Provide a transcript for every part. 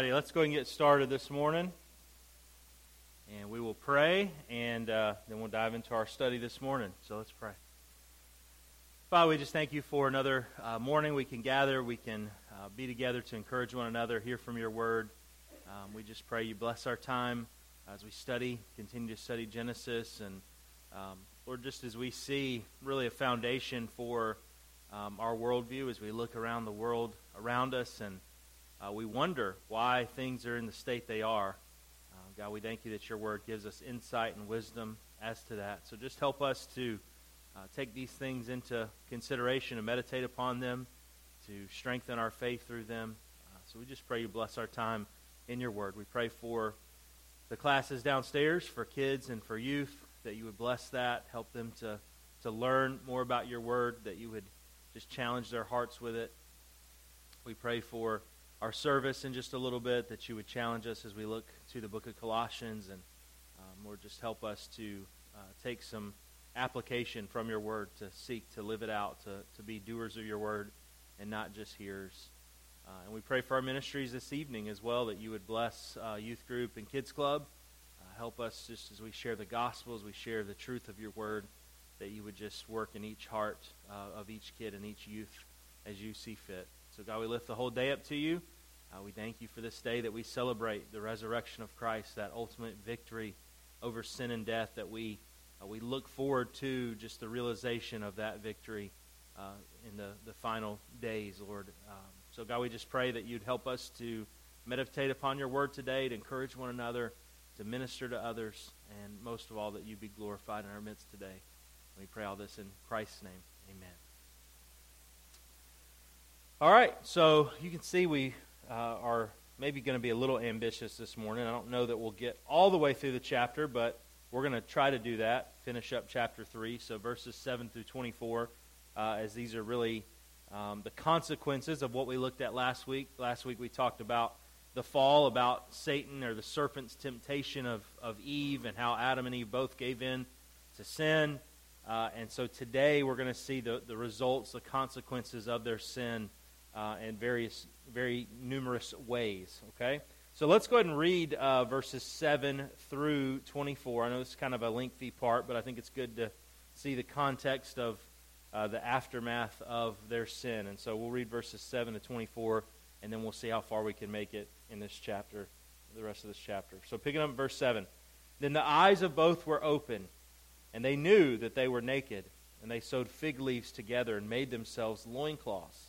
Friday. Let's go ahead and get started this morning, and we will pray, and then we'll dive into our study this morning. So let's pray. Father, we just thank you for another morning we can gather, we can be together to encourage one another, hear from your word. We just pray you bless our time as we continue to study Genesis, and Lord, just as we see really a foundation for our worldview as we look around the world around us, and we wonder why things are in the state they are. God, we thank you that your word gives us insight and wisdom as to that. So just help us to take these things into consideration and meditate upon them, to strengthen our faith through them. So we just pray you bless our time in your word. We pray for the classes downstairs, for kids and for youth, that you would bless that, help them to learn more about your word, that you would just challenge their hearts with it. We pray for our service in just a little bit, that you would challenge us as we look to the book of Colossians, and Lord, just help us to take some application from your word, to seek to live it out, to be doers of your word and not just hearers. And we pray for our ministries this evening as well, that you would bless youth group and kids club. Help us just as we share the gospel, as we share the truth of your word, that you would just work in each heart of each kid and each youth as you see fit. So God, we lift the whole day up to you. We thank you for this day that we celebrate the resurrection of Christ, that ultimate victory over sin and death, that we look forward to just the realization of that victory in the final days, Lord. So God, we just pray that you'd help us to meditate upon your word today, to encourage one another, to minister to others, and most of all, that you'd be glorified in our midst today. We pray all this in Christ's name. Amen. All right, so you can see we are maybe going to be a little ambitious this morning. I don't know that we'll get all the way through the chapter, but we're going to try to do that, finish up chapter 3. So verses 7 through 24, as these are really the consequences of what we looked at last week. Last week we talked about the fall, about Satan or the serpent's temptation of Eve, and how Adam and Eve both gave in to sin. And so today we're going to see the results, the consequences of their sin, in very numerous ways, okay? So let's go ahead and read verses 7 through 24. I know this is kind of a lengthy part, but I think it's good to see the context of the aftermath of their sin. And so we'll read verses 7 to 24, and then we'll see how far we can make it in this chapter, the rest of this chapter. So picking up verse 7, "Then the eyes of both were open, and they knew that they were naked, and they sewed fig leaves together and made themselves loincloths.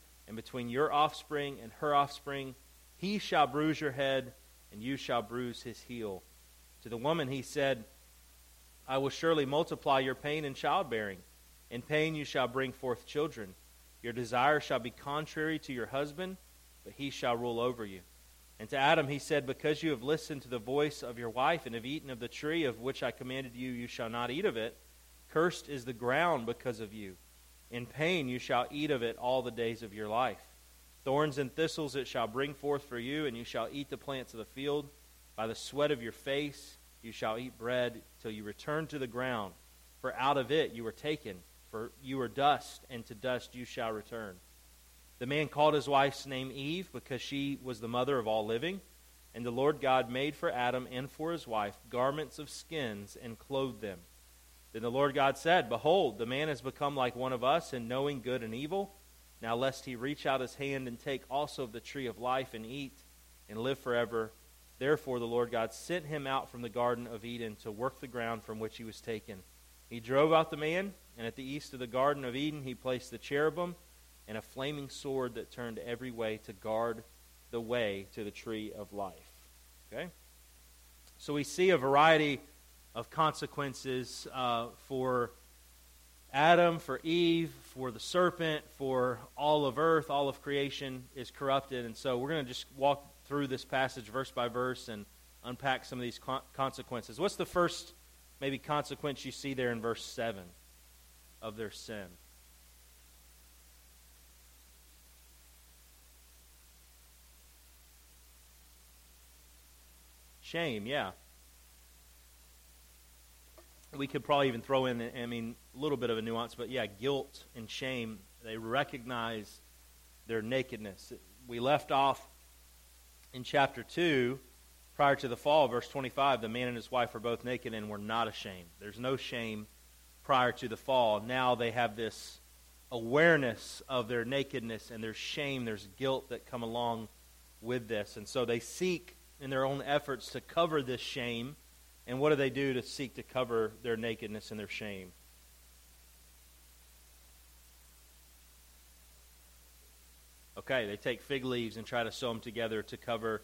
and between your offspring and her offspring. He shall bruise your head, and you shall bruise his heel.' To the woman he said, 'I will surely multiply your pain in childbearing. In pain you shall bring forth children. Your desire shall be contrary to your husband, but he shall rule over you.' And to Adam he said, 'Because you have listened to the voice of your wife, and have eaten of the tree of which I commanded you, you shall not eat of it. Cursed is the ground because of you. In pain you shall eat of it all the days of your life. Thorns and thistles it shall bring forth for you, and you shall eat the plants of the field. By the sweat of your face you shall eat bread till you return to the ground, for out of it you were taken, for you are dust, and to dust you shall return.' The man called his wife's name Eve, because she was the mother of all living. And the Lord God made for Adam and for his wife garments of skins, and clothed them. Then the Lord God said, 'Behold, the man has become like one of us in knowing good and evil. Now lest he reach out his hand and take also of the tree of life and eat and live forever.' Therefore the Lord God sent him out from the Garden of Eden to work the ground from which he was taken. He drove out the man, and at the east of the Garden of Eden he placed the cherubim and a flaming sword that turned every way to guard the way to the tree of life. Okay? So we see a variety of consequences for Adam, for Eve, for the serpent, for all of earth, all of creation is corrupted. And so we're going to just walk through this passage verse by verse and unpack some of these consequences. What's the first maybe consequence you see there in verse 7 of their sin? Shame, yeah. We could probably even throw in, a little bit of a nuance, but yeah, guilt and shame. They recognize their nakedness. We left off in chapter 2, prior to the fall, verse 25, the man and his wife were both naked and were not ashamed. There's no shame prior to the fall. Now they have this awareness of their nakedness and there's shame, there's guilt that come along with this. And so they seek in their own efforts to cover this shame. And what do they do to seek to cover their nakedness and their shame? Okay, they take fig leaves and try to sew them together to cover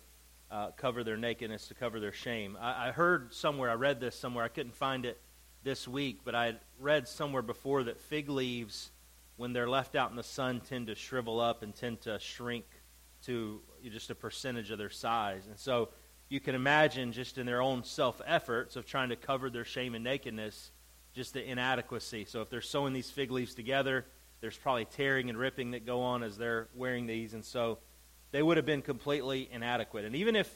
their nakedness, to cover their shame. I heard somewhere, I read this somewhere, I couldn't find it this week, but I had read somewhere before that fig leaves, when they're left out in the sun, tend to shrivel up and tend to shrink to just a percentage of their size. And so you can imagine just in their own self-efforts of trying to cover their shame and nakedness, just the inadequacy. So if they're sewing these fig leaves together, there's probably tearing and ripping that go on as they're wearing these. And so they would have been completely inadequate. And even if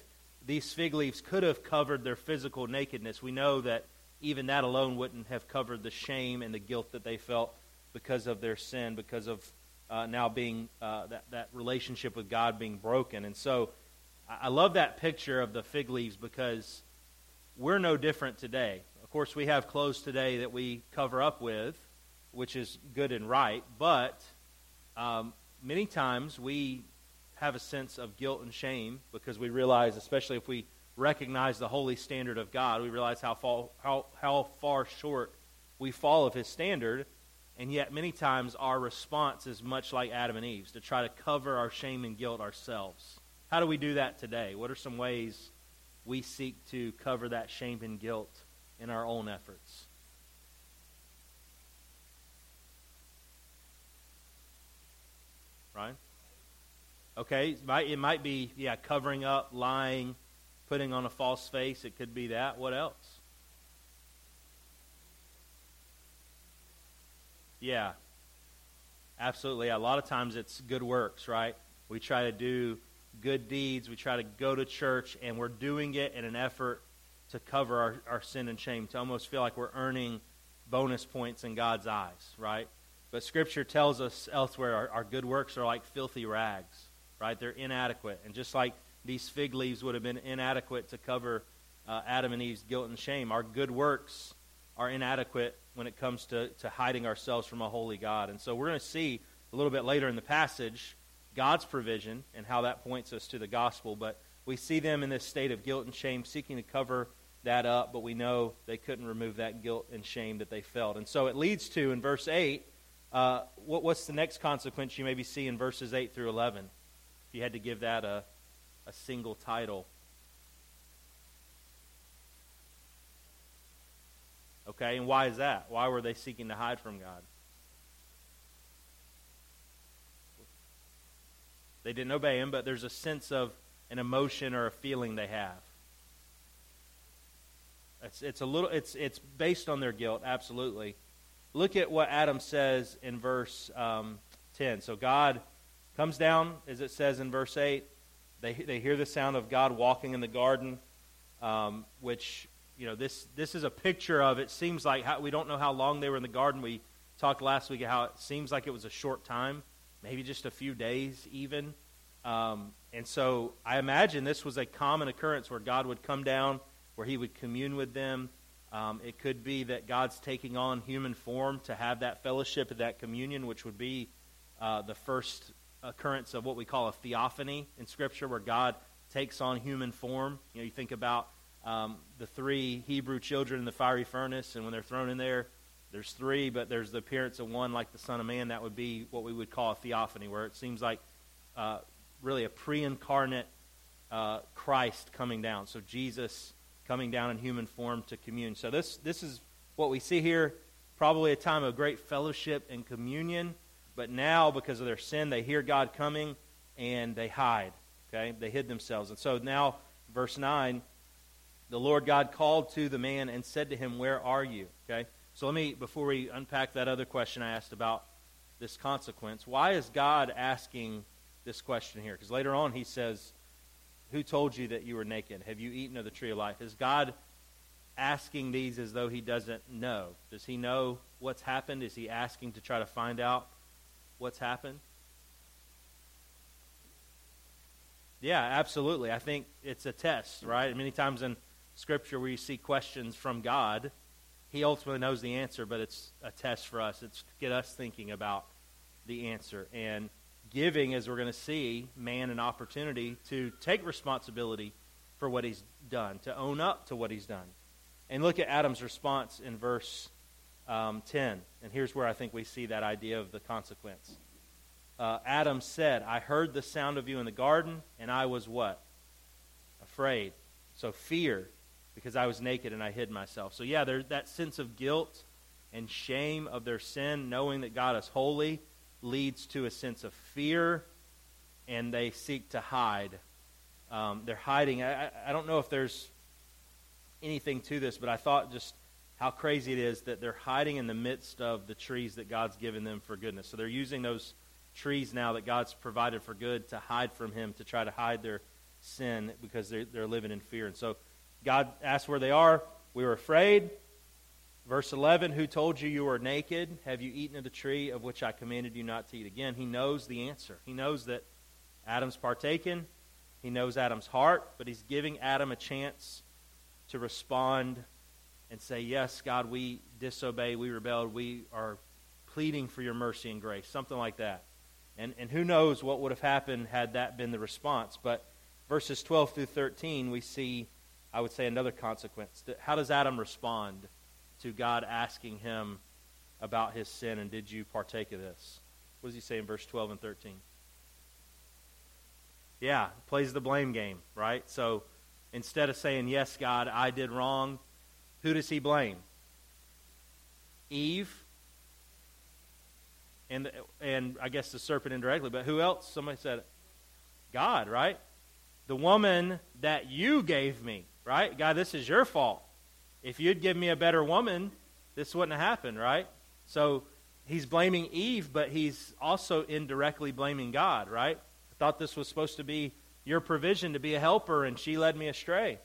these fig leaves could have covered their physical nakedness, we know that even that alone wouldn't have covered the shame and the guilt that they felt because of their sin, because of now being that relationship with God being broken. And so I love that picture of the fig leaves because we're no different today. Of course, we have clothes today that we cover up with, which is good and right, but many times we have a sense of guilt and shame because we realize, especially if we recognize the holy standard of God, we realize how far short we fall of his standard, and yet many times our response is much like Adam and Eve's, to try to cover our shame and guilt ourselves. How do we do that today? What are some ways we seek to cover that shame and guilt in our own efforts? Right? Okay, it might be, covering up, lying, putting on a false face. It could be that. What else? Yeah, absolutely. A lot of times it's good works, right? We try to do good deeds, we try to go to church, and we're doing it in an effort to cover our sin and shame, to almost feel like we're earning bonus points in God's eyes, right? But Scripture tells us elsewhere our good works are like filthy rags, right? They're inadequate. And just like these fig leaves would have been inadequate to cover Adam and Eve's guilt and shame, our good works are inadequate when it comes to hiding ourselves from a holy God. And so we're going to see a little bit later in the passage God's provision and how that points us to the gospel. But we see them in this state of guilt and shame, seeking to cover that up, but we know they couldn't remove that guilt and shame that they felt. And so it leads to, in verse 8, what's the next consequence you maybe see in verses 8 through 11? If you had to give that a single title. Okay, and why is that? Why were they seeking to hide from God? They didn't obey him, but there's a sense of an emotion or a feeling they have. It's based on their guilt, absolutely. Look at what Adam says in verse 10. So God comes down, as it says in verse 8. They hear the sound of God walking in the garden, which this is a picture of. It seems like we don't know how long they were in the garden. We talked last week how it seems like it was a short time. Maybe just a few days even. And so I imagine this was a common occurrence where God would come down, where he would commune with them. It could be that God's taking on human form to have that fellowship and that communion, which would be the first occurrence of what we call a theophany in Scripture, where God takes on human form. You know, you think about the three Hebrew children in the fiery furnace, and when they're thrown in there, there's three, but there's the appearance of one like the Son of Man. That would be what we would call a theophany, where it seems like really a pre-incarnate Christ coming down. So Jesus coming down in human form to commune. So this is what we see here, probably a time of great fellowship and communion, but now because of their sin, they hear God coming and they hide. Okay, they hid themselves. And so now, verse 9, the Lord God called to the man and said to him, "Where are you?" Okay, so let me, before we unpack that other question I asked about this consequence, why is God asking this question here? Because later on he says, "Who told you that you were naked? Have you eaten of the tree of life?" Is God asking these as though he doesn't know? Does he know what's happened? Is he asking to try to find out what's happened? Yeah, absolutely. I think it's a test, right? Many times in Scripture where you see questions from God, he ultimately knows the answer, but it's a test for us. It's get us thinking about the answer. And giving, as we're going to see, man an opportunity to take responsibility for what he's done, to own up to what he's done. And look at Adam's response in verse 10. And here's where I think we see that idea of the consequence. Adam said, "I heard the sound of you in the garden, and I was" what? Afraid. So fear, because I was naked and I hid myself. So yeah, there's that sense of guilt and shame of their sin, knowing that God is holy, leads to a sense of fear, and they seek to hide. They're hiding. I don't know if there's anything to this, but I thought just how crazy it is that they're hiding in the midst of the trees that God's given them for goodness. So they're using those trees now that God's provided for good to hide from him, to try to hide their sin because they're living in fear. And so God asks where they are. "We were afraid." Verse 11, "Who told you you were naked? Have you eaten of the tree of which I commanded you not to eat?" Again, he knows the answer. He knows that Adam's partaken. He knows Adam's heart, but he's giving Adam a chance to respond and say, "Yes, God, we disobeyed, we rebelled, we are pleading for your mercy and grace," something like that. And who knows what would have happened had that been the response. But verses 12 through 13, we see, I would say, another consequence. How does Adam respond to God asking him about his sin and did you partake of this? What does he say in verse 12 and 13? Yeah, plays the blame game, right? So instead of saying, "Yes, God, I did wrong," who does he blame? Eve. And I guess the serpent indirectly, but who else? Somebody said, God, right? "The woman that you gave me," right? God, this is your fault. If you'd give me a better woman, this wouldn't have happened, right? So he's blaming Eve, but he's also indirectly blaming God, right? "I thought this was supposed to be your provision to be a helper, and she led me astray."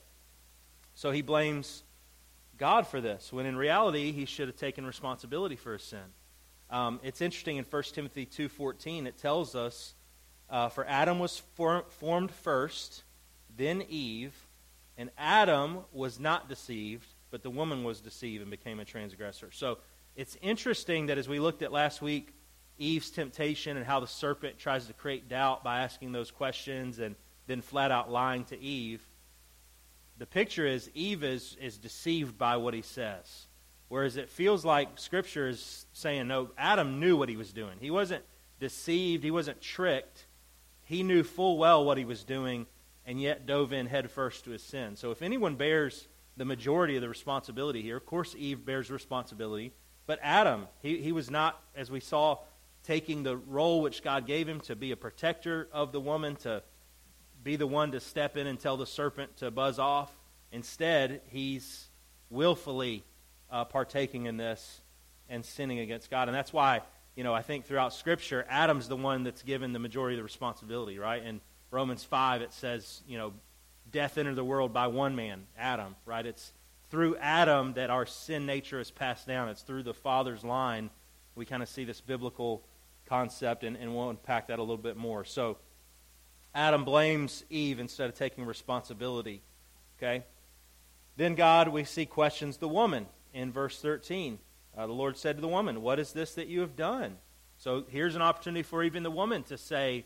So he blames God for this, when in reality, he should have taken responsibility for his sin. It's interesting in First Timothy 2:14, it tells us, "For Adam was formed first, then Eve, and Adam was not deceived, but the woman was deceived and became a transgressor." So it's interesting that as we looked at last week, Eve's temptation and how the serpent tries to create doubt by asking those questions and then flat out lying to Eve, the picture is Eve is deceived by what he says. Whereas it feels like Scripture is saying, no, Adam knew what he was doing. He wasn't deceived. He wasn't tricked. He knew full well what he was doing and yet dove in headfirst to his sin. So if anyone bears the majority of the responsibility here. Of course, Eve bears responsibility, but Adam, he was not, as we saw, taking the role which God gave him to be a protector of the woman, to be the one to step in and tell the serpent to buzz off. Instead, he's willfully partaking in this and sinning against God. And that's why, you know, I think throughout Scripture, Adam's the one that's given the majority of the responsibility, right? In Romans 5, it says, you know, death entered the world by one man, Adam, right? It's through Adam that our sin nature is passed down. It's through the father's line. We kind of see this biblical concept, and we'll unpack that a little bit more. So Adam blames Eve instead of taking responsibility, okay? Then God, we see, questions the woman in verse 13. The Lord said to the woman, "What is this that you have done?" So here's an opportunity for even the woman to say,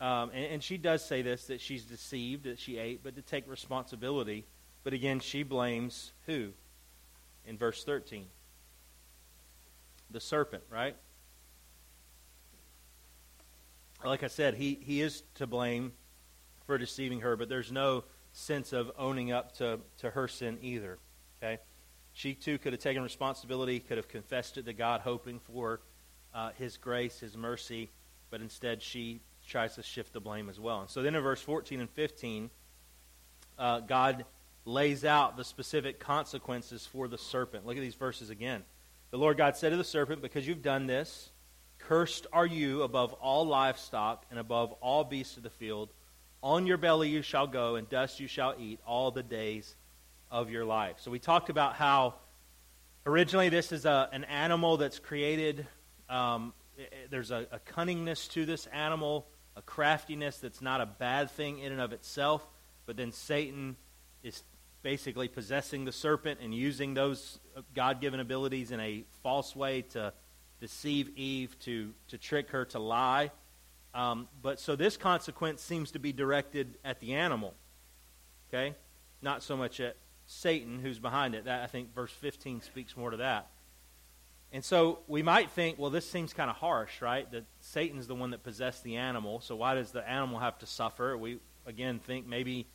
And she does say this, that she's deceived, that she ate, but to take responsibility. But again, she blames who? In verse 13. The serpent, right? Like I said, he is to blame for deceiving her, but there's no sense of owning up to her sin either, okay? She too could have taken responsibility, could have confessed it to God, hoping for his grace, his mercy, but instead she tries to shift the blame as well. And so then in verse 14 and 15, God lays out the specific consequences for the serpent. Look at these verses again. The Lord God said to the serpent, "Because you've done this, cursed are you above all livestock and above all beasts of the field. On your belly you shall go, and dust you shall eat all the days of your life." So we talked about how originally this is an animal that's created. There's a cunningness to this animal, a craftiness that's not a bad thing in and of itself. But then Satan is basically possessing the serpent and using those God-given abilities in a false way to deceive Eve, to trick her, to lie. But so this consequence seems to be directed at the animal, okay? Not so much at Satan, who's behind it. That, I think verse 15 speaks more to that. And so we might think, well, this seems kind of harsh, right? That Satan's the one that possessed the animal, so why does the animal have to suffer? We, again, think maybe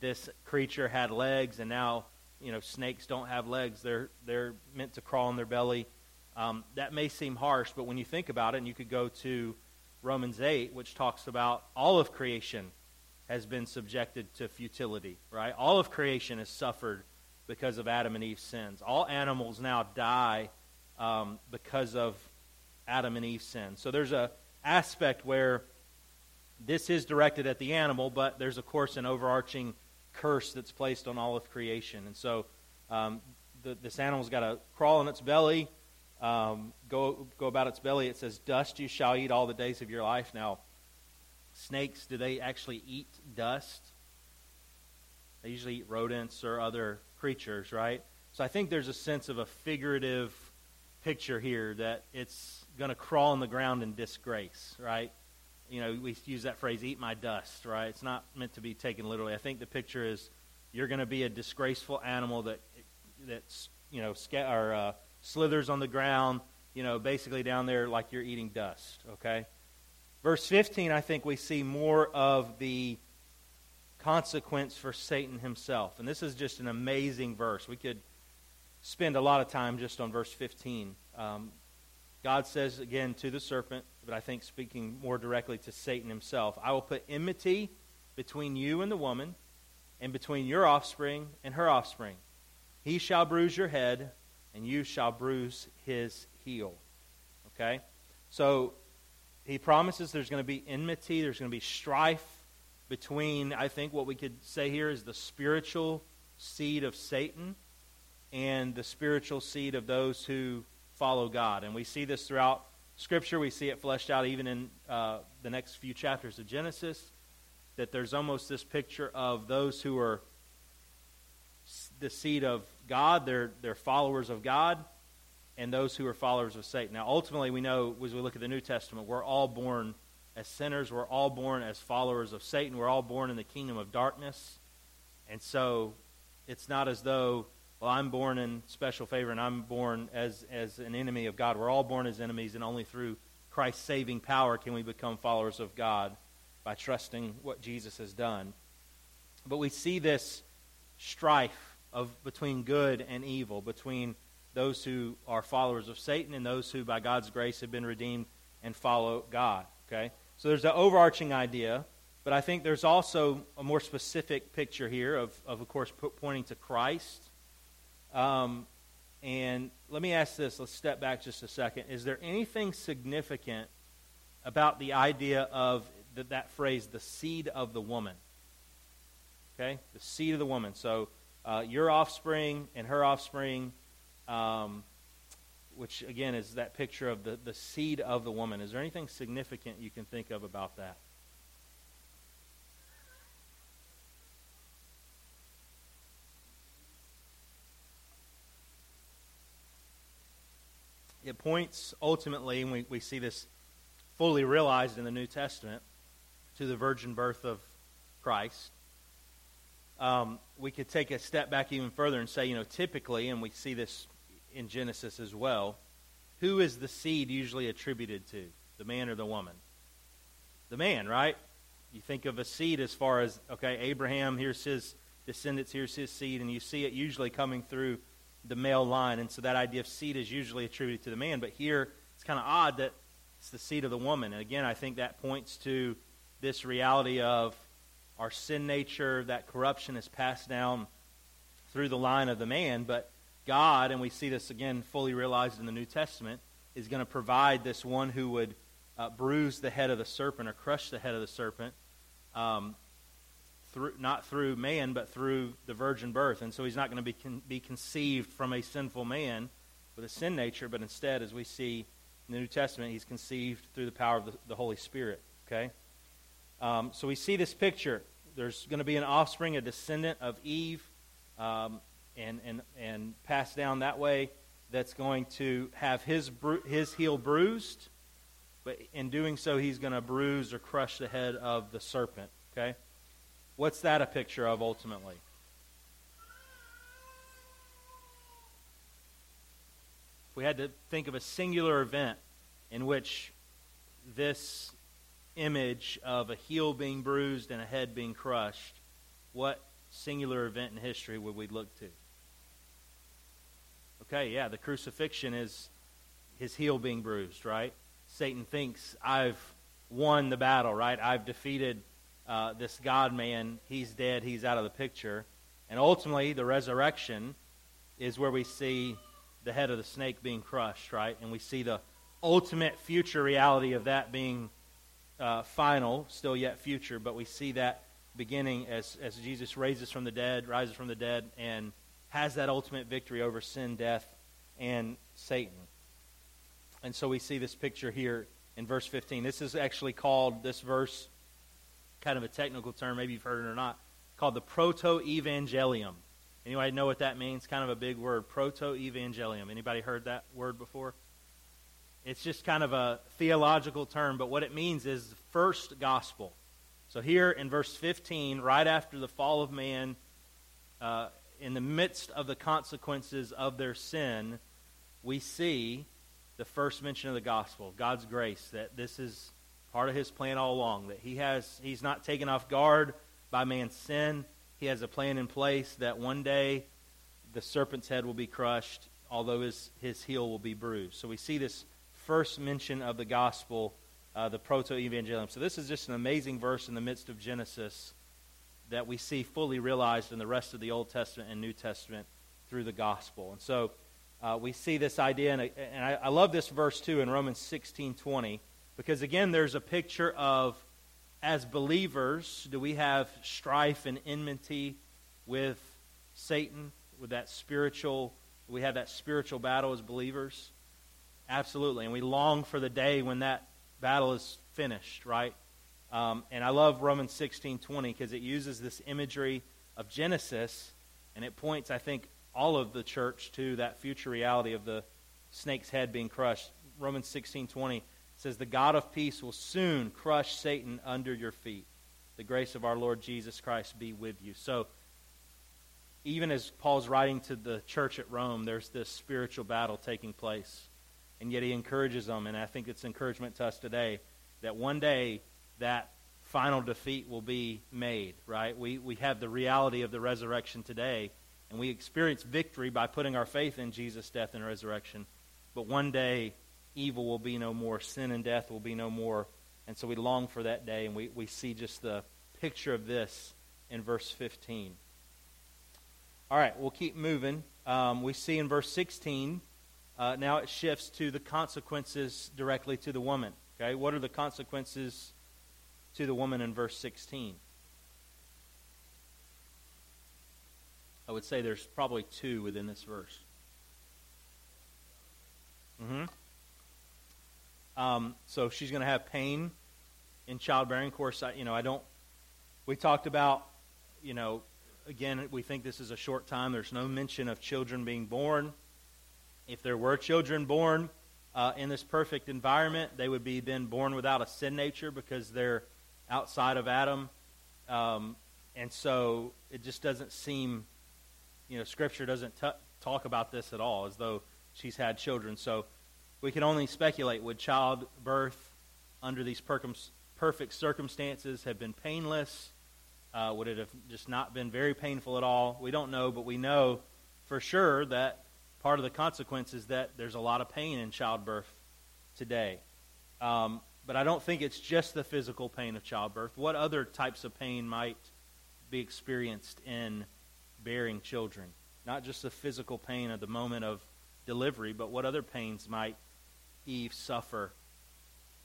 this creature had legs, and now, you know, snakes don't have legs. They're meant to crawl on their belly. That may seem harsh, but when you think about it, and you could go to Romans 8, which talks about all of creation has been subjected to futility, right? All of creation has suffered because of Adam and Eve's sins. All animals now die because of Adam and Eve's sin. So there's an aspect where this is directed at the animal, but there's, of course, an overarching curse that's placed on all of creation. And so this animal's got to crawl on its belly, go about its belly. It says, "Dust you shall eat all the days of your life." Now, snakes, do they actually eat dust? They usually eat rodents or other creatures, right? So I think there's a sense of a figurative picture here that it's going to crawl on the ground in disgrace, right? You know, we use that phrase, "eat my dust," right? It's not meant to be taken literally. I think the picture is you're going to be a disgraceful animal that's, you know, slithers on the ground, you know, basically down there like you're eating dust, okay? Verse 15, I think we see more of the consequence for Satan himself. And this is just an amazing verse. We could spend a lot of time just on verse 15. God says again to the serpent, but I think speaking more directly to Satan himself, "I will put enmity between you and the woman, and between your offspring and her offspring. He shall bruise your head, and you shall bruise his heel." Okay? So he promises there's going to be enmity, there's going to be strife between, I think what we could say here is the spiritual seed of Satan and the spiritual seed of those who follow God. And we see this throughout Scripture. We see it fleshed out even in the next few chapters of Genesis, that there's almost this picture of those who are the seed of God, they're followers of God, and those who are followers of Satan. Now, ultimately, we know, as we look at the New Testament, we're all born as sinners. We're all born as followers of Satan. We're all born in the kingdom of darkness. And so it's not as though, well, I'm born in special favor and I'm born as an enemy of God. We're all born as enemies, and only through Christ's saving power can we become followers of God by trusting what Jesus has done. But we see this strife between good and evil, between those who are followers of Satan and those who, by God's grace, have been redeemed and follow God. Okay, so there's the overarching idea, but I think there's also a more specific picture here of course, pointing to Christ. And let me ask this. Let's step back just a second. Is there anything significant about the idea of that phrase, "the seed of the woman"? Okay, the seed of the woman. So your offspring and her offspring, which again is that picture of the seed of the woman. Is there anything significant you can think of about that? It points ultimately, and we see this fully realized in the New Testament, to the virgin birth of Christ. We could take a step back even further and say, typically, and we see this in Genesis as well, who is the seed usually attributed to, the man or the woman? The man, right? You think of a seed as far as, okay, Abraham, here's his descendants, here's his seed, and you see it usually coming through the male line, and so that idea of seed is usually attributed to the man, but here it's kind of odd that it's the seed of the woman. And again, I think that points to this reality of our sin nature, that corruption is passed down through the line of the man, but God, and we see this again fully realized in the New Testament, is going to provide this one who would bruise the head of the serpent or crush the head of the serpent, not through man, but through the virgin birth. And so he's not going to be conceived from a sinful man with a sin nature, but instead, as we see in the New Testament, he's conceived through the power of the Holy Spirit, okay? So we see this picture. There's going to be an offspring, a descendant of Eve, and passed down that way, that's going to have his heel bruised, but in doing so, he's going to bruise or crush the head of the serpent, okay? What's that a picture of ultimately? If we had to think of a singular event in which this image of a heel being bruised and a head being crushed, what singular event in history would we look to? Okay, yeah, the crucifixion is his heel being bruised, right? Satan thinks, I've won the battle, right? I've defeated this God-man. He's dead. He's out of the picture. And ultimately, the resurrection is where we see the head of the snake being crushed, right? And we see the ultimate future reality of that being final, still yet future, but we see that beginning as Jesus rises from the dead, and has that ultimate victory over sin, death, and Satan. And so we see this picture here in verse 15. This is actually called, this verse, kind of a technical term, maybe you've heard it or not, called the protoevangelium. Anybody know what that means? Kind of a big word, protoevangelium. Anybody heard that word before? It's just kind of a theological term, but what it means is the first gospel. So here in verse 15, right after the fall of man, in the midst of the consequences of their sin, we see the first mention of the gospel, God's grace, that this is part of his plan all along, that he's not taken off guard by man's sin. He has a plan in place that one day the serpent's head will be crushed, although his heel will be bruised. So we see this first mention of the gospel, the protoevangelium. So this is just an amazing verse in the midst of Genesis that we see fully realized in the rest of the Old Testament and New Testament through the gospel. And so we see this idea, and I love this verse too in Romans 16:20, because again there's a picture of, as believers, do we have strife and enmity with Satan, with that spiritual, we have that spiritual battle as believers? Absolutely, and we long for the day when that battle is finished, right? And I love Romans 16:20 because it uses this imagery of Genesis, and it points, I think, all of the church to that future reality of the snake's head being crushed. Romans 16:20 says, "The God of peace will soon crush Satan under your feet. The grace of our Lord Jesus Christ be with you." So even as Paul's writing to the church at Rome, there's this spiritual battle taking place. And yet he encourages them, and I think it's encouragement to us today, that one day that final defeat will be made, right? We have the reality of the resurrection today, and we experience victory by putting our faith in Jesus' death and resurrection. But one day, evil will be no more, sin and death will be no more. And so we long for that day, and we see just the picture of this in verse 15. All right, we'll keep moving. We see in verse 16... now it shifts to the consequences directly to the woman. Okay, what are the consequences to the woman in verse 16? I would say there's probably two within this verse. So she's going to have pain in childbearing. Of course, we talked about, again, we think this is a short time. There's no mention of children being born. If there were children born in this perfect environment, they would be then born without a sin nature because their outside of Adam. And so it just doesn't seem, Scripture doesn't talk about this at all, as though she's had children. So we can only speculate, would childbirth under these perfect circumstances have been painless? Would it have just not been very painful at all? We don't know, but we know for sure that part of the consequence is that there's a lot of pain in childbirth today. But I don't think it's just the physical pain of childbirth. What other types of pain might be experienced in bearing children? Not just the physical pain of the moment of delivery, but what other pains might Eve suffer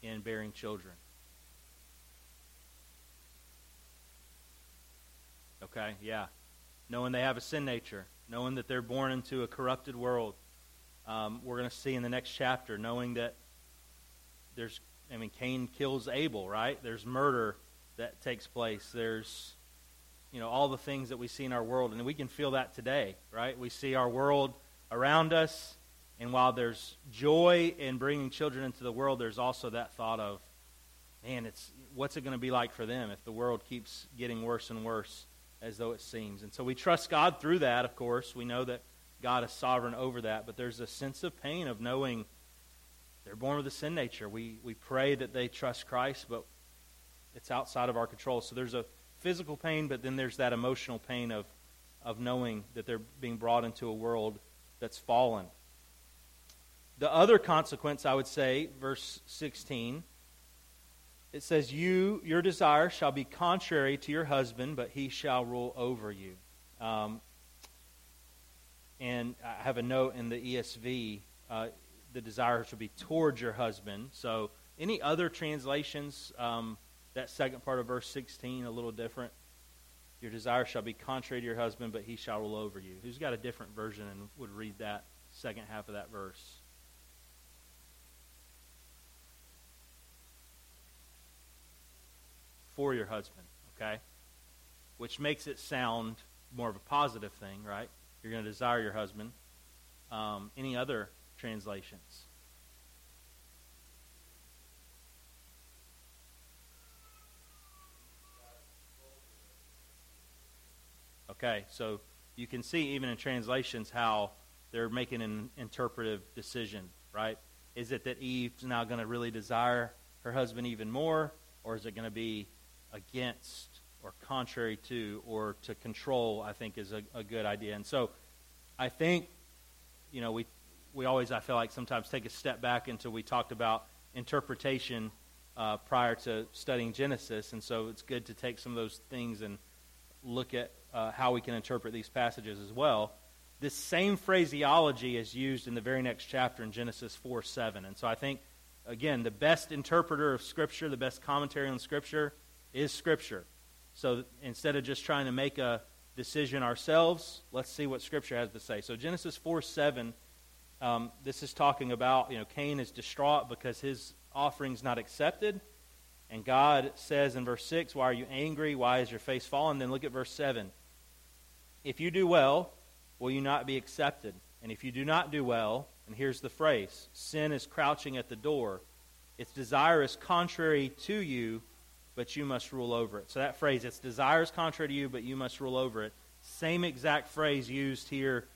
in bearing children? Okay, yeah. Knowing they have a sin nature, knowing that they're born into a corrupted world. We're going to see in the next chapter, knowing that there's Cain kills Abel, right? There's murder that takes place. There's, all the things that we see in our world. And we can feel that today, right? We see our world around us. And while there's joy in bringing children into the world, there's also that thought of, man, what's it going to be like for them if the world keeps getting worse and worse, as though it seems? And so we trust God through that, of course. We know that God is sovereign over that. But there's a sense of pain of knowing they're born with a sin nature. We pray that they trust Christ, but it's outside of our control. So there's a physical pain, but then there's that emotional pain of knowing that they're being brought into a world that's fallen. The other consequence, I would say, verse 16, it says, your desire shall be contrary to your husband, but he shall rule over you. And I have a note in the ESV, the desire should be towards your husband. So any other translations, that second part of verse 16, a little different. Your desire shall be contrary to your husband, but he shall rule over you. Who's got a different version and would read that second half of that verse? For your husband, okay? Which makes it sound more of a positive thing, right? You're going to desire your husband. Any other translations? Okay, so you can see even in translations how they're making an interpretive decision, right? Is it that Eve's now going to really desire her husband even more, or is it going to be against or contrary to or to control? I think is a good idea. And so I think, we always, I feel like, sometimes take a step back until we talked about interpretation prior to studying Genesis. And so it's good to take some of those things and look at how we can interpret these passages as well. This same phraseology is used in the very next chapter in Genesis 4:7. And so I think, again, the best interpreter of Scripture, the best commentary on Scripture is Scripture. So instead of just trying to make a decision ourselves, let's see what Scripture has to say. So Genesis 4:7, this is talking about, Cain is distraught because his offering's not accepted. And God says in verse 6, why are you angry? Why is your face fallen? Then look at verse 7. If you do well, will you not be accepted? And if you do not do well, and here's the phrase, sin is crouching at the door. Its desire is contrary to you, but you must rule over it. So that phrase, its desire is contrary to you, but you must rule over it. Same exact phrase used here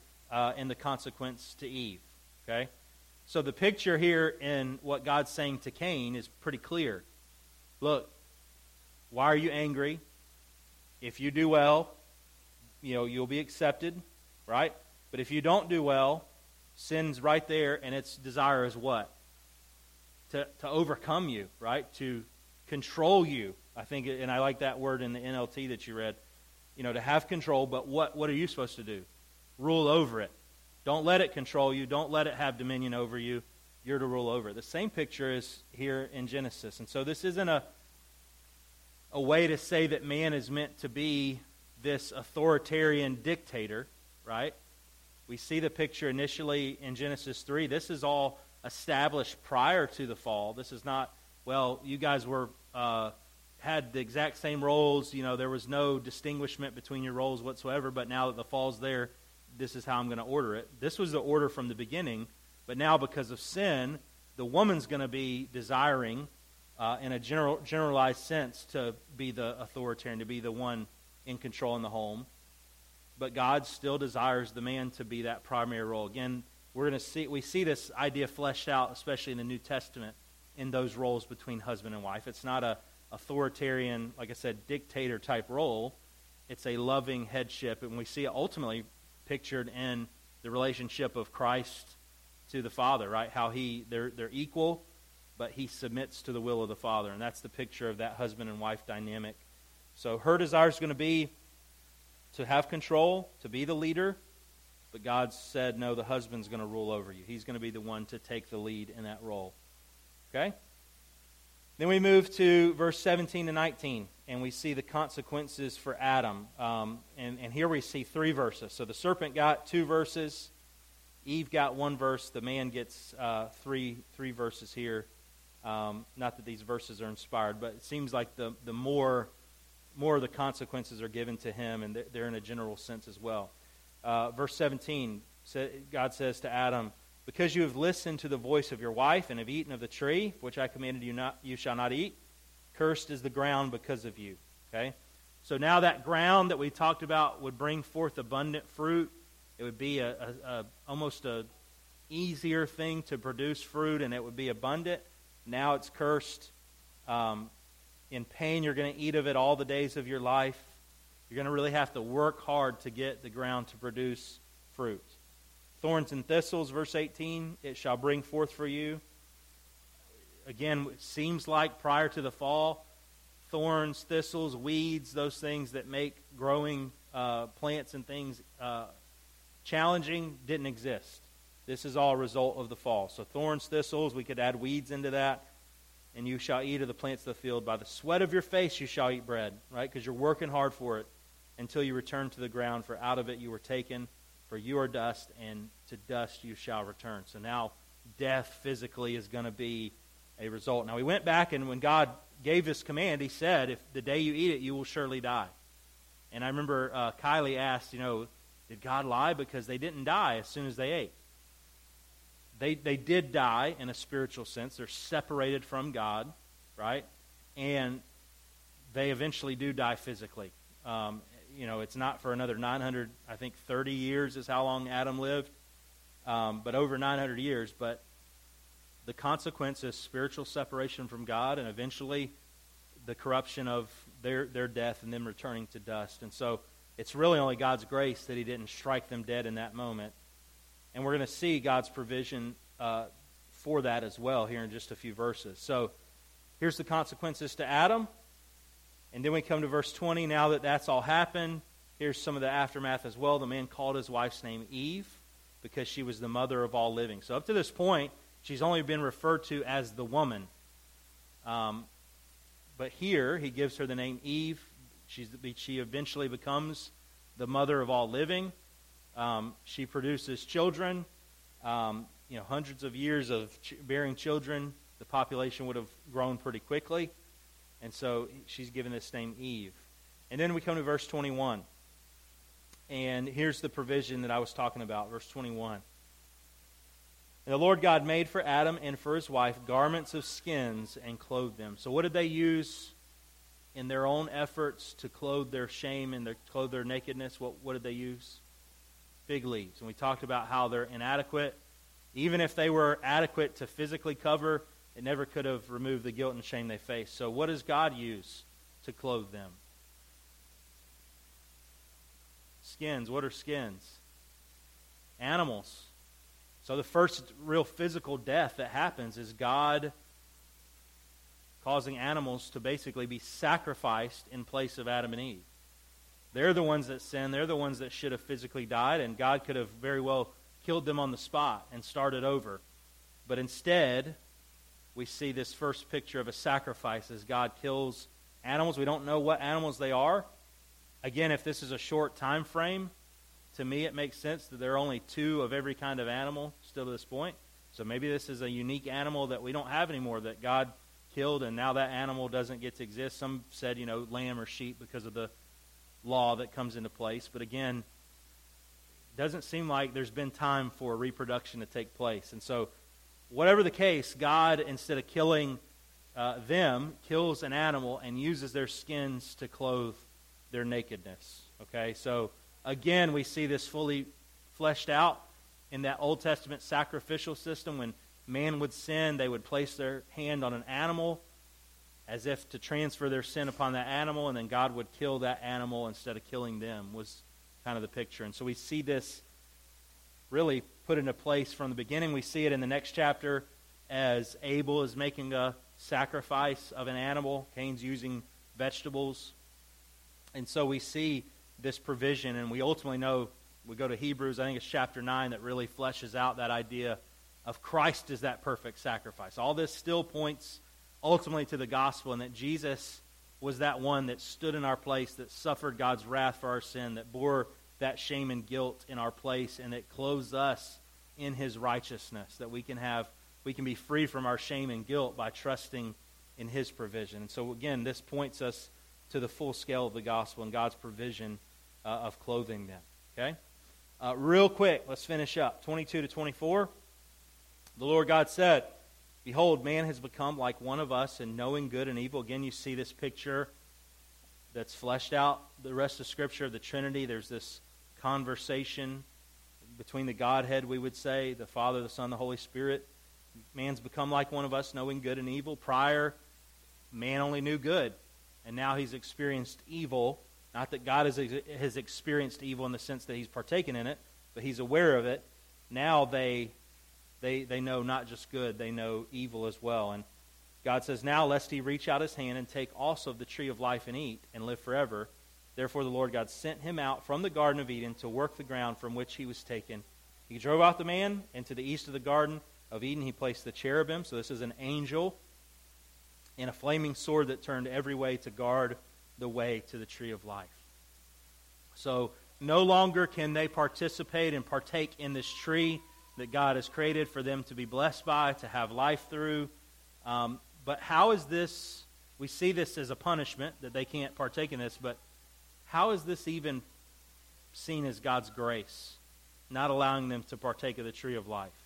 in the consequence to Eve. Okay? So the picture here in what God's saying to Cain is pretty clear. Look, why are you angry? If you do well, you'll be accepted, right? But if you don't do well, sin's right there, and its desire is what? To overcome you, right? To control you, I think, and I like that word in the NLT that you read, to have control, but what are you supposed to do? Rule over it. Don't let it control you. Don't let it have dominion over you. You're to rule over it. The same picture is here in Genesis. And so this isn't a way to say that man is meant to be this authoritarian dictator, right? We see the picture initially in Genesis 3. This is all established prior to the fall. This is not, you guys were had the exact same roles. There was no distinguishment between your roles whatsoever, but now that the fall's there, this is how I'm going to order it. This was the order from the beginning. But now because of sin, the woman's going to be desiring in a generalized sense to be the authoritarian, to be the one in control in the home. But God still desires the man to be that primary role. Again, we see this idea fleshed out, especially in the New Testament, in those roles between husband and wife. It's not a authoritarian, like I said, dictator type role. It's a loving headship, and we see it ultimately pictured in the relationship of Christ to the Father, right? How they're equal, but he submits to the will of the Father, and that's the picture of that husband and wife dynamic. So her desire is going to be to have control, to be the leader, but God said, no, the husband's going to rule over you. He's going to be the one to take the lead in that role. Okay? Then we move to verse 17 to 19, and we see the consequences for Adam. And here we see three verses. So the serpent got 2 verses, Eve got 1 verse, the man gets three verses here. Not that these verses are inspired, but it seems like the more of the consequences are given to him, and they're in a general sense as well. Verse 17, God says to Adam, "Because you have listened to the voice of your wife and have eaten of the tree, which I commanded you not, you shall not eat, cursed is the ground because of you." Okay? So now that ground that we talked about would bring forth abundant fruit. It would be almost a easier thing to produce fruit, and it would be abundant. Now it's cursed. In pain, you're going to eat of it all the days of your life. You're going to really have to work hard to get the ground to produce fruit. Thorns and thistles, verse 18, it shall bring forth for you. Again, it seems like prior to the fall, thorns, thistles, weeds, those things that make growing plants and things challenging didn't exist. This is all a result of the fall. So thorns, thistles, we could add weeds into that. And you shall eat of the plants of the field. By the sweat of your face you shall eat bread, right? Because you're working hard for it until you return to the ground. For out of it you were taken, for you are dust, and to dust you shall return. So now death physically is going to be a result. Now we went back, and when God gave this command, he said, if the day you eat it, you will surely die. And I remember Kylie asked, did God lie? Because they didn't die as soon as they ate. They did die in a spiritual sense. They're separated from God, right? And they eventually do die physically. It's not for another 30 years is how long Adam lived, but over 900 years. But the consequence is spiritual separation from God, and eventually the corruption of their death and them returning to dust. And so it's really only God's grace that he didn't strike them dead in that moment. And we're going to see God's provision for that as well here in just a few verses. So here's the consequences to Adam. And then we come to verse 20. Now that that's all happened, here's some of the aftermath as well. The man called his wife's name Eve because she was the mother of all living. So up to this point, she's only been referred to as the woman. But here he gives her the name Eve. She eventually becomes the mother of all living. She produces children, hundreds of years of bearing children. The population would have grown pretty quickly. And so she's given this name Eve. And then we come to verse 21. And here's the provision that I was talking about, verse 21. And the Lord God made for Adam and for his wife garments of skins and clothed them. So what did they use in their own efforts to clothe their shame and clothe their nakedness? What did they use? Fig leaves. And we talked about how they're inadequate. Even if they were adequate to physically cover, it never could have removed the guilt and shame they faced. So what does God use to clothe them? Skins. What are skins? Animals. So the first real physical death that happens is God causing animals to basically be sacrificed in place of Adam and Eve. They're the ones that sinned. They're the ones that should have physically died, and God could have very well killed them on the spot and started over. But instead, we see this first picture of a sacrifice as God kills animals. We don't know what animals they are. Again, if this is a short time frame, to me it makes sense that there are only 2 of every kind of animal still to this point. So maybe this is a unique animal that we don't have anymore that God killed, and now that animal doesn't get to exist. Some said, lamb or sheep because of the law that comes into place, but again, doesn't seem like there's been time for reproduction to take place. And so whatever the case, God, instead of killing them, kills an animal and uses their skins to clothe their nakedness. Okay, so again, we see this fully fleshed out in that Old Testament sacrificial system. When man would sin, they would place their hand on an animal as if to transfer their sin upon that animal, and then God would kill that animal instead of killing them, was kind of the picture. And so we see this really put into place from the beginning. We see it in the next chapter as Abel is making a sacrifice of an animal. Cain's using vegetables. And so we see this provision, and we ultimately know, we go to Hebrews, I think it's chapter 9, that really fleshes out that idea of Christ as that perfect sacrifice. All this still points ultimately to the gospel, and that Jesus was that one that stood in our place, that suffered God's wrath for our sin, that bore that shame and guilt in our place, and that clothes us in his righteousness, that we can be free from our shame and guilt by trusting in his provision. And so again, this points us to the full scale of the gospel and God's provision of clothing them. Okay? Real quick, let's finish up. 22 to 24. The Lord God said, "Behold, man has become like one of us in knowing good and evil." Again, you see this picture that's fleshed out the rest of Scripture of the Trinity. There's this conversation between the Godhead, we would say, the Father, the Son, the Holy Spirit. Man's become like one of us, knowing good and evil. Prior, man only knew good, and now he's experienced evil. Not that God has experienced evil in the sense that he's partaken in it, but he's aware of it. Now they know not just good, they know evil as well. And God says, "Now lest he reach out his hand and take also of the tree of life and eat and live forever. Therefore the Lord God sent him out from the Garden of Eden to work the ground from which he was taken. He drove out the man, and to the east of the Garden of Eden he placed the cherubim," so this is an angel, "and a flaming sword that turned every way to guard the way to the tree of life." So no longer can they participate and partake in this tree that God has created for them to be blessed by, to have life through. But how is this, we see this as a punishment that they can't partake in this, but how is this even seen as God's grace, not allowing them to partake of the tree of life?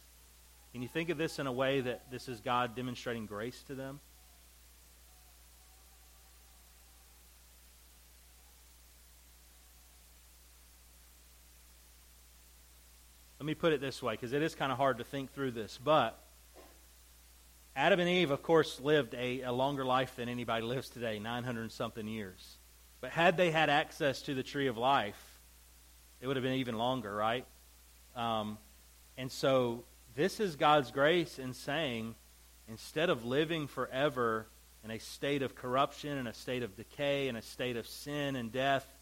Can you think of this in a way that this is God demonstrating grace to them? Let me put it this way, because it is kind of hard to think through this, but Adam and Eve, of course, lived a longer life than anybody lives today, 900 and something years. But had they had access to the tree of life, it would have been even longer, right? And so this is God's grace in saying, instead of living forever in a state of corruption and a state of decay and a state of sin and death,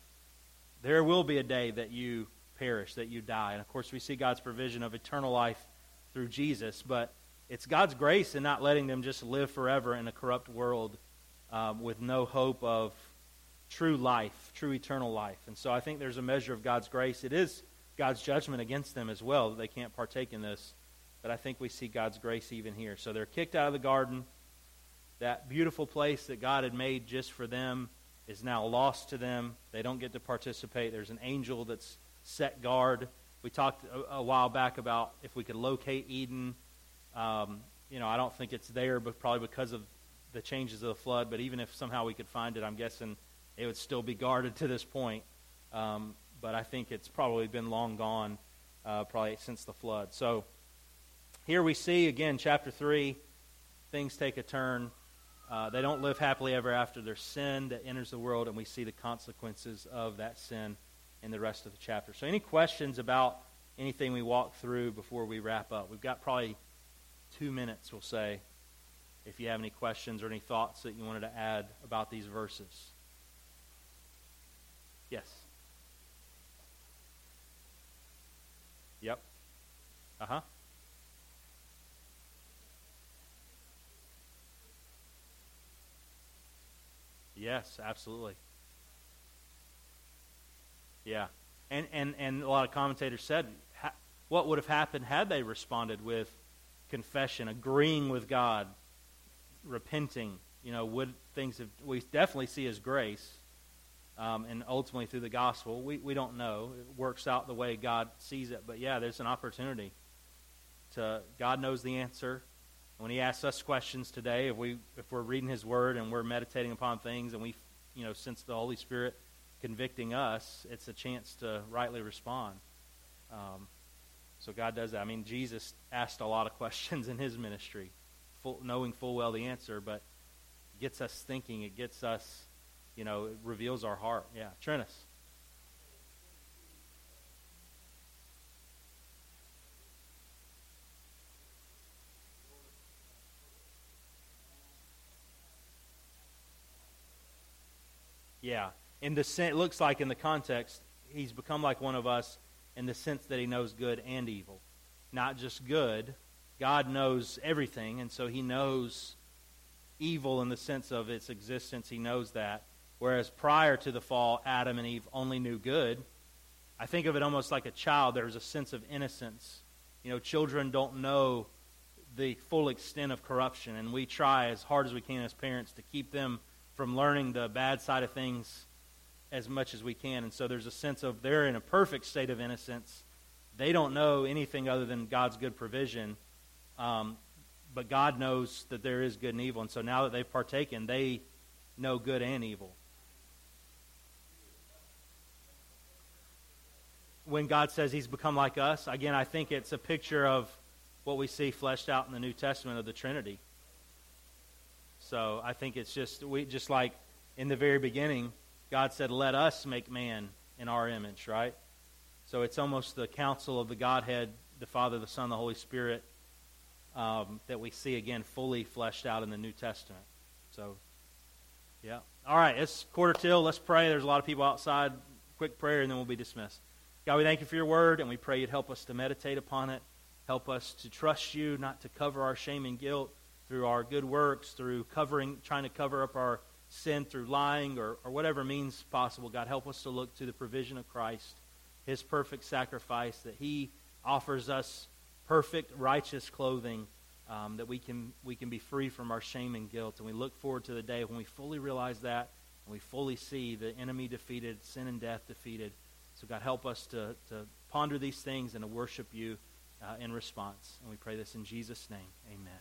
there will be a day that you perish, that you die. And of course, we see God's provision of eternal life through Jesus, but it's God's grace in not letting them just live forever in a corrupt world with no hope of true life, true eternal life. And so I think there's a measure of God's grace. It is God's judgment against them as well, that they can't partake in this, but I think we see God's grace even here. So they're kicked out of the garden. That beautiful place that God had made just for them is now lost to them. They don't get to participate. There's an angel that's set guard. We talked a while back about if we could locate Eden. I don't think it's there, but probably because of the changes of the flood. But even if somehow we could find it, I'm guessing it would still be guarded to this point. But I think it's probably been long gone, probably since the flood. So here we see, again, chapter 3, things take a turn. They don't live happily ever after. Their sin that enters the world, and we see the consequences of that sin in the rest of the chapter. So any questions about anything we walk through before we wrap up? We've got probably 2 minutes, we'll say, if you have any questions or any thoughts that you wanted to add about these verses. Yes? Yep. Uh-huh. Yes, absolutely. Yeah, and a lot of commentators said, what would have happened had they responded with confession, agreeing with God, repenting? Would things have? We definitely see His grace, and ultimately through the gospel, we don't know. It works out the way God sees it, but yeah, there's an opportunity. God knows the answer. When he asks us questions today, if we're reading his word and we're meditating upon things and we, sense the Holy Spirit convicting us, it's a chance to rightly respond. So God does that. I mean, Jesus asked a lot of questions in his ministry, knowing full well the answer, but it gets us thinking. It gets us, it reveals our heart. Yeah, Trinus. Yeah, it looks like in the context, he's become like one of us in the sense that he knows good and evil. Not just good. God knows everything, and so he knows evil in the sense of its existence. He knows that. Whereas prior to the fall, Adam and Eve only knew good. I think of it almost like a child. There's a sense of innocence. Children don't know the full extent of corruption, and we try as hard as we can as parents to keep them from learning the bad side of things as much as we can. And so there's a sense of they're in a perfect state of innocence. They don't know anything other than God's good provision. But God knows that there is good and evil. And so now that they've partaken, they know good and evil. When God says he's become like us, again, I think it's a picture of what we see fleshed out in the New Testament of the Trinity. So I think it's just like in the very beginning, God said, "Let us make man in our image," right? So it's almost the counsel of the Godhead, the Father, the Son, the Holy Spirit, that we see again fully fleshed out in the New Testament. So, yeah. All right, it's 9:45. Let's pray. There's a lot of people outside. Quick prayer, and then we'll be dismissed. God, we thank you for your word, and we pray you'd help us to meditate upon it. Help us to trust you, not to cover our shame and guilt through our good works, through trying to cover up our sin through lying or whatever means possible. God, help us to look to the provision of Christ, his perfect sacrifice, that he offers us perfect, righteous clothing, that we can be free from our shame and guilt. And we look forward to the day when we fully realize that and we fully see the enemy defeated, sin and death defeated. So God, help us to ponder these things and to worship you in response. And we pray this in Jesus' name. Amen.